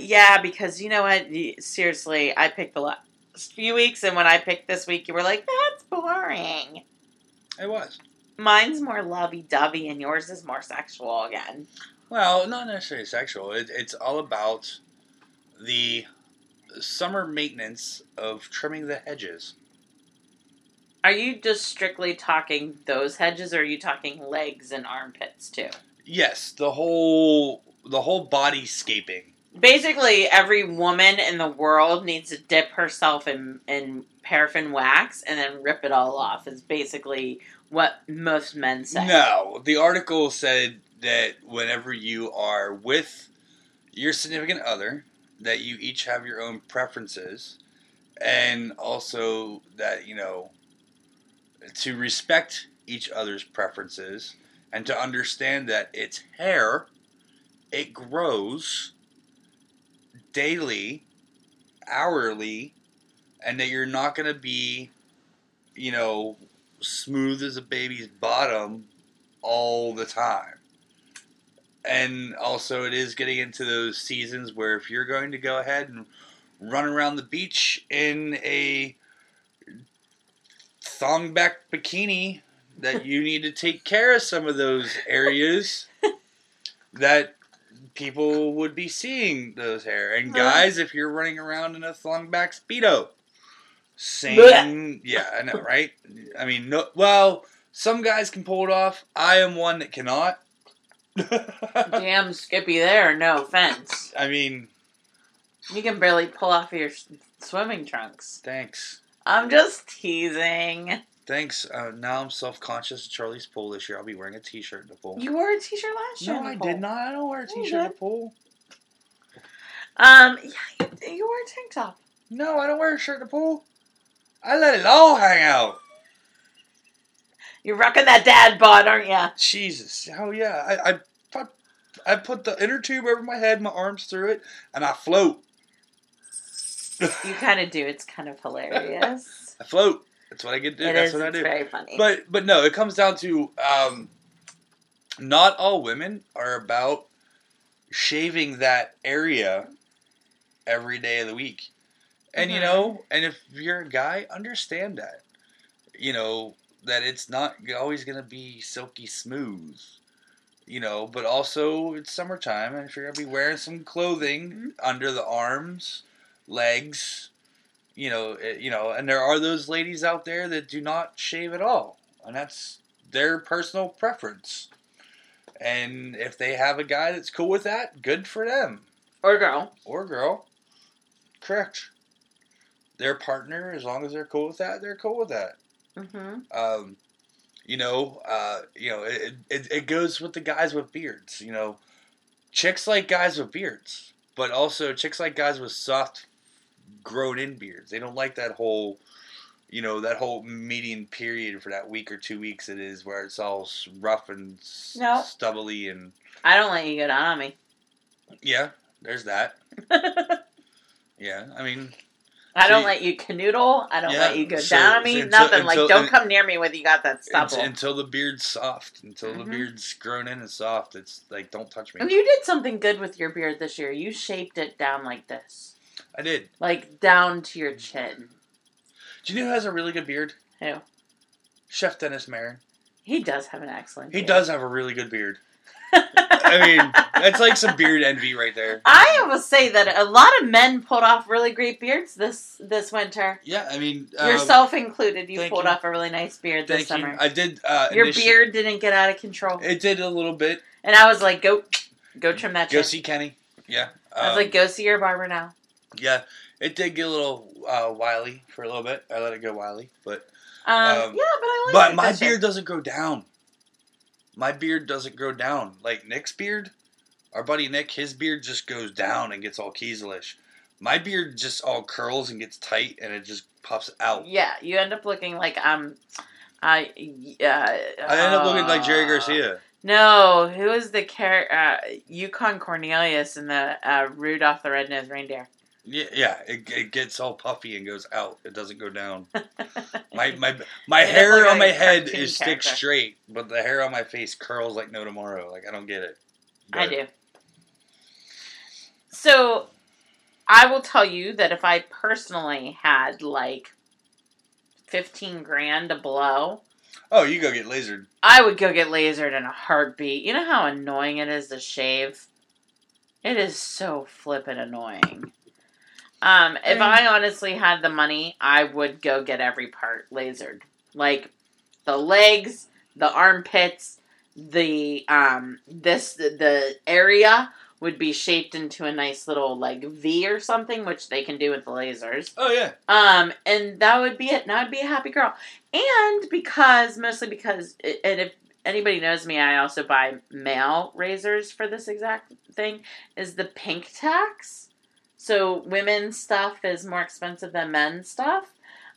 Yeah, because you know what? Seriously, I picked the last few weeks, and when I picked this week, you were like, that's boring. It was. Mine's more lovey-dovey, and yours is more sexual again. Well, not necessarily sexual. It's all about the summer maintenance of trimming the hedges. Are you just strictly talking those hedges, or are you talking legs and armpits, too? Yes, the whole bodyscaping. Basically, every woman in the world needs to dip herself in paraffin wax and then rip it all off, is basically what most men say. No, the article said that whenever you are with your significant other, that you each have your own preferences, and also that, you know, to respect each other's preferences and to understand that it's hair, it grows daily, hourly, and that you're not going to be, you know, smooth as a baby's bottom all the time. And also it is getting into those seasons where if you're going to go ahead and run around the beach in a thongback bikini, that you need to take care of some of those areas that people would be seeing those hair. And guys, if you're running around in a thongback Speedo, same, yeah, I know, right? I mean, no. Well, some guys can pull it off. I am one that cannot. Damn Skippy there, no offense. I mean, you can barely pull off your swimming trunks. Thanks. I'm just teasing. Thanks. Now I'm self-conscious of Charlie's pool this year. I'll be wearing a t-shirt in the pool. You wore a t-shirt last year? No, I did not. I don't wear a t-shirt in the pool. Yeah, you wear a tank top. No, I don't wear a shirt in the pool. I let it all hang out. You're rocking that dad bod, aren't you? Jesus. Oh, yeah. I put the inner tube over my head, my arms through it, and I float. You kind of do. It's kind of hilarious. I float. That's what I get to do. That's what I do. It's very funny. But no, it comes down to not all women are about shaving that area every day of the week. And, you know, and if you're a guy, understand that. You know, that it's not always going to be silky smooth. You know, but also it's summertime, and if you're going to be wearing some clothing under the arms, legs, you know, and there are those ladies out there that do not shave at all, and that's their personal preference. And if they have a guy that's cool with that, good for them. Or girl. Correct. Their partner, as long as they're cool with that, they're cool with that. Mm-hmm. You know, it goes with the guys with beards. You know, chicks like guys with beards, but also chicks like guys with soft, grown-in beards. They don't like that whole, you know, that whole median period for that week or 2 weeks it is where it's all rough and stubbly and... I don't let you get on me. Yeah, there's that. Yeah, I mean... I don't let you canoodle. I don't let you go down on me. Nothing. Don't come near me whether you got that stubble. Until the beard's soft. Until the beard's grown in and soft. It's like, don't touch me. And you did something good with your beard this year. You shaped it down like this. I did. Like, down to your chin. Do you know who has a really good beard? Who? Chef Dennis Marin. He does have an excellent beard. He does have a really good beard. I mean, that's like some beard envy right there. I will say that a lot of men pulled off really great beards this winter. Yeah, I mean... yourself included, you pulled off a really nice beard this summer. I did. Your beard didn't get out of control. It did a little bit. And I was like, go trim that chin. Go see Kenny. Yeah. I was like, go see your barber now. Yeah, it did get a little wily for a little bit. I let it go wily, but yeah, but I like. But my beard doesn't grow down. My beard doesn't grow down like Nick's beard. Our buddy Nick, his beard just goes down and gets all Kieselish. My beard just all curls and gets tight, and it just pops out. Yeah, you end up looking like I end up looking like Jerry Garcia. No, who is the character? Yukon Cornelius in the Rudolph the Red-Nosed Reindeer. Yeah, it gets all puffy and goes out. It doesn't go down. My hair on my head is stick straight, but the hair on my face curls like no tomorrow. Like, I don't get it. But I do. So, I will tell you that if I personally had like $15,000 to blow, Oh, you go get lasered. I would go get lasered in a heartbeat. You know how annoying it is to shave? It is so flippin' annoying. If I honestly had the money, I would go get every part lasered. Like, the legs, the armpits, the area would be shaped into a nice little, like, V or something, which they can do with the lasers. Oh, yeah. And that would be it. And I would be a happy girl. And mostly because if anybody knows me, I also buy male razors for this exact thing, is the pink tax. So women's stuff is more expensive than men's stuff.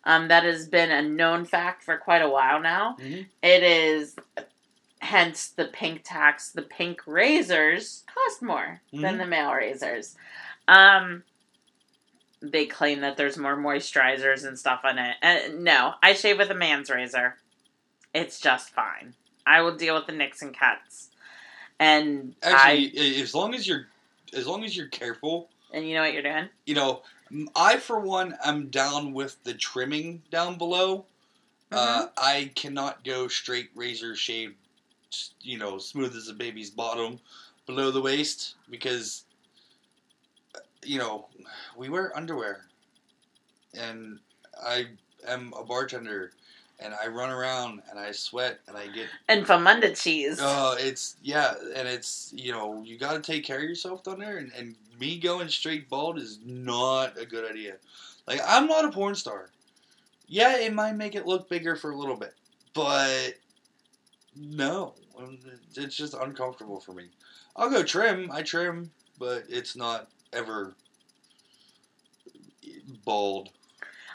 That has been a known fact for quite a while now. Mm-hmm. It is... Hence, the pink tax, the pink razors cost more than the male razors. They claim that there's more moisturizers and stuff on it. No, I shave with a man's razor. It's just fine. I will deal with the nicks and cuts. And actually, as long as you're careful, and you know what you're doing. You know, I for one, I'm down with the trimming down below. I cannot go straight razor shaved. You know, smooth as a baby's bottom below the waist because, you know, we wear underwear and I am a bartender and I run around and I sweat and I get... And famunda cheese. You know, you got to take care of yourself down there and me going straight bald is not a good idea. Like, I'm not a porn star. Yeah, it might make it look bigger for a little bit, but... No, it's just uncomfortable for me. I'll go trim. I trim, but it's not ever bald.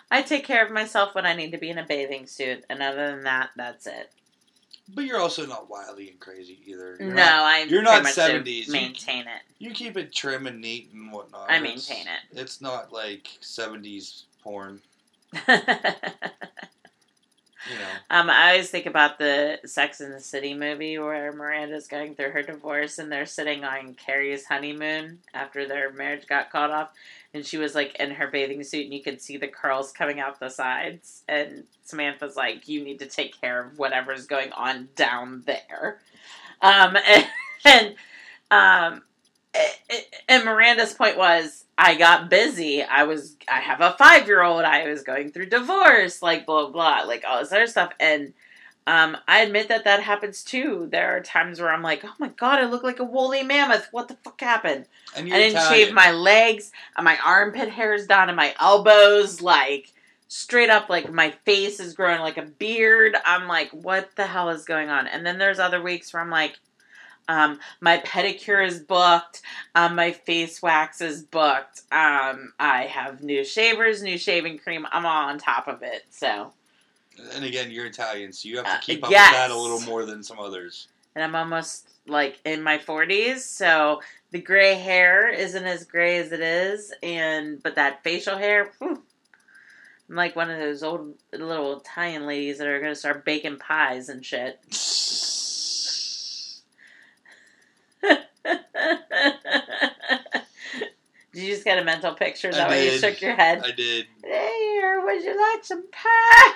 I take care of myself when I need to be in a bathing suit, and other than that, that's it. But you're also not wildly and crazy either. You're not 70s. Maintain it. You keep it trim and neat and whatnot. I maintain it. It's not like 70s porn. You know. I always think about the Sex and the City movie where Miranda's going through her divorce and they're sitting on Carrie's honeymoon after their marriage got called off. And she was like in her bathing suit and you could see the curls coming out the sides. And Samantha's like, you need to take care of whatever's going on down there. And Miranda's point was, I got busy. I have a 5-year-old. I was going through divorce, like blah, blah, like all this other stuff. And, I admit that happens too. There are times where I'm like, oh my God, I look like a woolly mammoth. What the fuck happened? I didn't shave my legs and my armpit hairs down to my elbows. Like straight up, like my face is growing like a beard. I'm like, what the hell is going on? And then there's other weeks where I'm like, my pedicure is booked, my face wax is booked, I have new shavers, new shaving cream, I'm all on top of it, so. And again, you're Italian, so you have to keep up with that a little more than some others. And I'm almost, like, in my 40s, so the gray hair isn't as gray as it is, but that facial hair, whew, I'm like one of those old little Italian ladies that are going to start baking pies and shit. Did you just get a mental picture? Is that why you shook your head? I did. There, would you like some pie?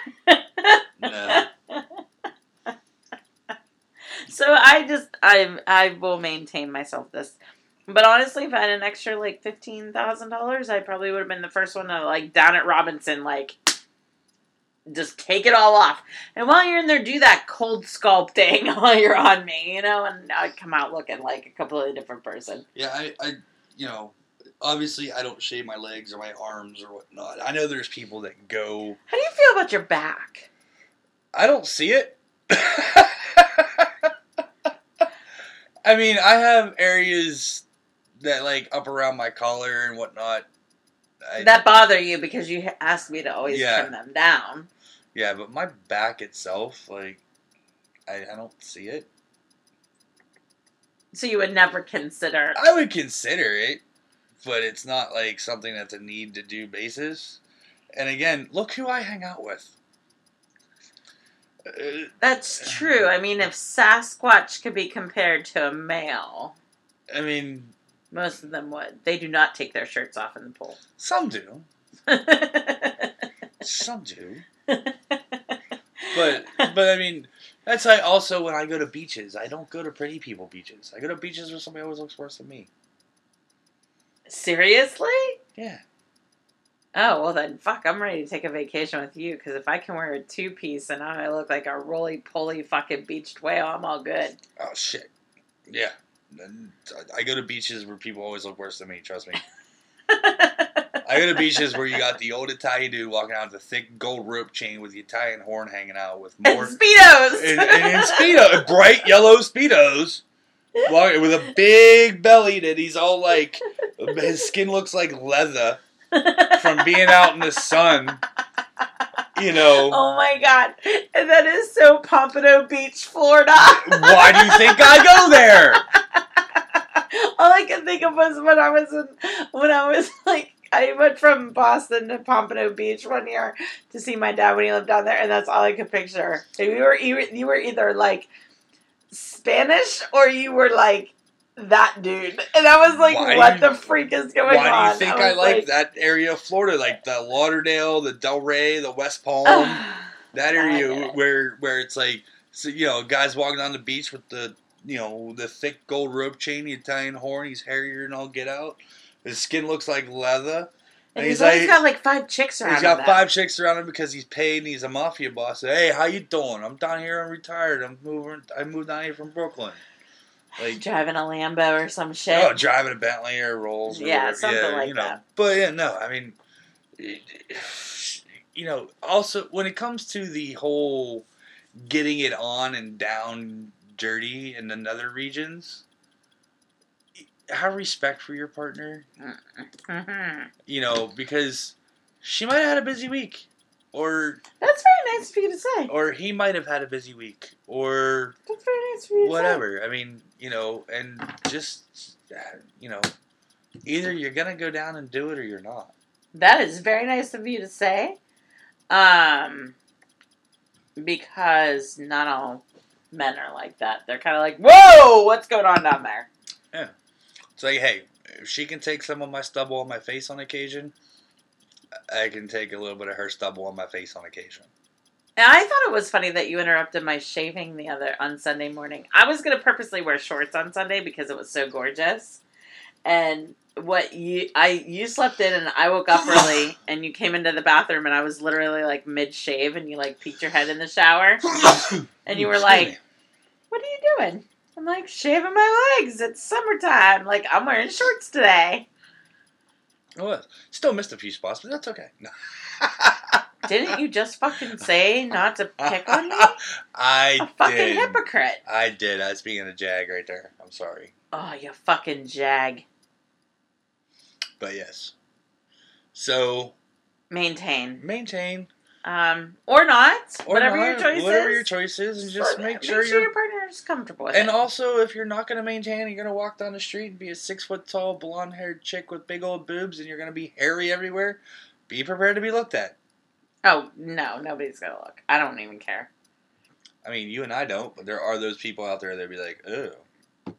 No. So I will maintain myself this. But honestly, if I had an extra, like, $15,000, I probably would have been the first one to, like, down at Robinson, like, just take it all off. And while you're in there, do that cold sculpting while you're on me, you know? And I come out looking like a completely different person. Yeah, I you know, obviously I don't shave my legs or my arms or whatnot. I know there's people that go... How do you feel about your back? I don't see it. I mean, I have areas that, like, up around my collar and whatnot. That bother you because you asked me to always trim them down. Yeah, but my back itself, like, I don't see it. So you would never consider... I would consider it, but it's not, like, something that's a need-to-do basis. And again, look who I hang out with. That's true. I mean, if Sasquatch could be compared to a male... I mean... Most of them would. They do not take their shirts off in the pool. Some do. But I mean, that's like also when I go to beaches, I don't go to pretty people beaches. I go to beaches where somebody always looks worse than me. Seriously? Yeah. Oh, well then, fuck, I'm ready to take a vacation with you, because if I can wear a two-piece and I look like a roly-poly fucking beached whale, I'm all good. Oh, shit. Yeah. I go to beaches where people always look worse than me, trust me. I go to beaches where you got the old Italian dude walking out with a thick gold rope chain with the Italian horn hanging out with more... And Speedos! And Speedos! Bright yellow Speedos! With a big belly that he's all like... His skin looks like leather. From being out in the sun, you know. Oh my God, and that is so Pompano Beach, Florida. Why do you think I go there? All I could think of was when I was like, I went from Boston to Pompano Beach one year to see my dad when he lived down there, and that's all I could picture. And you were either like Spanish or you were like. That dude. And I was like, what the freak is going on? Why do you think I like that area of Florida? Like the Lauderdale, the Delray, the West Palm. That area where it's like, so, you know, guys walking on the beach with the, you know, the thick gold rope chain, the Italian horn. He's hairier than all get out. His skin looks like leather. And he's always like, got like five chicks around him. He's got five chicks around him because he's paid and he's a mafia boss. So, hey, how you doing? I'm down here. I'm retired. I moved down here from Brooklyn. Like, driving a Lambo or some shit. Oh, driving a Bentley or Rolls. Yeah, something like that. But, yeah, no, I mean, you know, also, when it comes to the whole getting it on and down dirty in another regions, have respect for your partner. Mm-hmm. You know, because she might have had a busy week. Or that's very nice for you to say. Or he might have had a busy week. Or that's very nice for you to say. I mean, you know, and just, you know, either you're going to go down and do it or you're not. That is very nice of you to say. Because not all men are like that. They're kind of like, whoa, what's going on down there? Yeah. It's like, hey, if she can take some of my stubble on my face on occasion... I can take a little bit of her stubble on my face on occasion. And I thought it was funny that you interrupted my shaving on Sunday morning. I was going to purposely wear shorts on Sunday because it was so gorgeous. And you slept in and I woke up early and you came into the bathroom and I was literally like mid-shave and you like peeked your head in the shower. And you were like, what are you doing? I'm like, shaving my legs. It's summertime. Like, I'm wearing shorts today. I was. Still missed a few spots, but that's okay. No. Didn't you just fucking say not to pick on me? A fucking hypocrite. I did. I was being a jag right there. I'm sorry. Oh, you fucking jag. But yes. So. Maintain. Or not. Whatever your choice is. And just make sure your partner is comfortable with it. And also, if you're not going to maintain, you're going to walk down the street and be a 6 foot tall, blonde haired chick with big old boobs and you're going to be hairy everywhere, be prepared to be looked at. Oh, no. Nobody's going to look. I don't even care. I mean, you and I don't, but there are those people out there that be like, ew.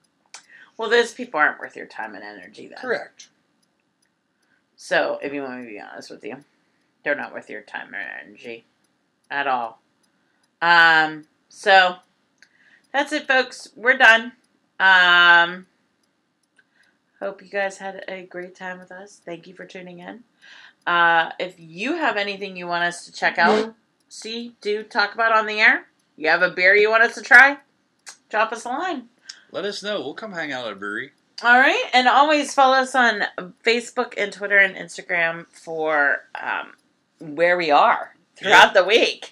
Well, those people aren't worth your time and energy then. Correct. So, if you want me to be honest with you. They're not worth your time or energy at all. So, that's it, folks. We're done. Hope you guys had a great time with us. Thank you for tuning in. If you have anything you want us to check out, see, do, talk about on the air, you have a beer you want us to try, drop us a line. Let us know. We'll come hang out at a brewery. All right. And always follow us on Facebook and Twitter and Instagram for... where we are throughout the week.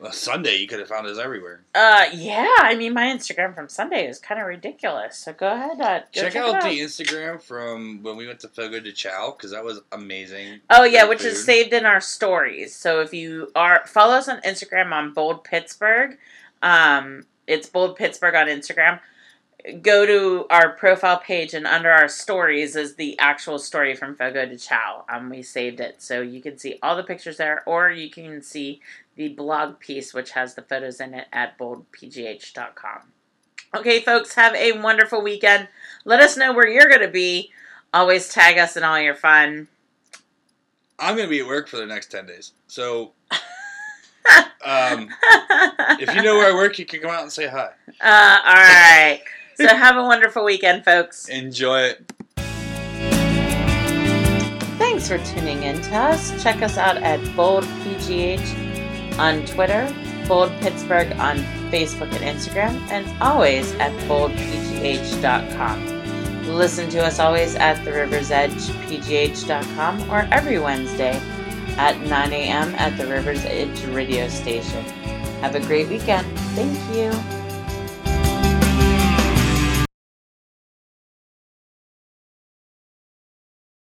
Well, Sunday, you could have found us everywhere. Yeah, I mean, my Instagram from Sunday is kind of ridiculous. So go ahead. Check out the Instagram from when we went to Fogo de Chao, because that was amazing. Oh, yeah, which is saved in our stories. So if you follow us on Instagram on Bold Pittsburgh. It's Bold Pittsburgh on Instagram. Go to our profile page, and under our stories is the actual story from Fogo de Chao. We saved it, so you can see all the pictures there, or you can see the blog piece, which has the photos in it at boldpgh.com. Okay, folks, have a wonderful weekend. Let us know where you're going to be. Always tag us in all your fun. I'm going to be at work for the next 10 days, so... If you know where I work, you can come out and say hi. All right. So have a wonderful weekend, folks. Enjoy it. Thanks for tuning in to us. Check us out at BoldPGH on Twitter, Bold Pittsburgh on Facebook and Instagram, and always at boldpgh.com. Listen to us always at theriversedgepgh.com or every Wednesday at 9 a.m. at the River's Edge radio station. Have a great weekend. Thank you.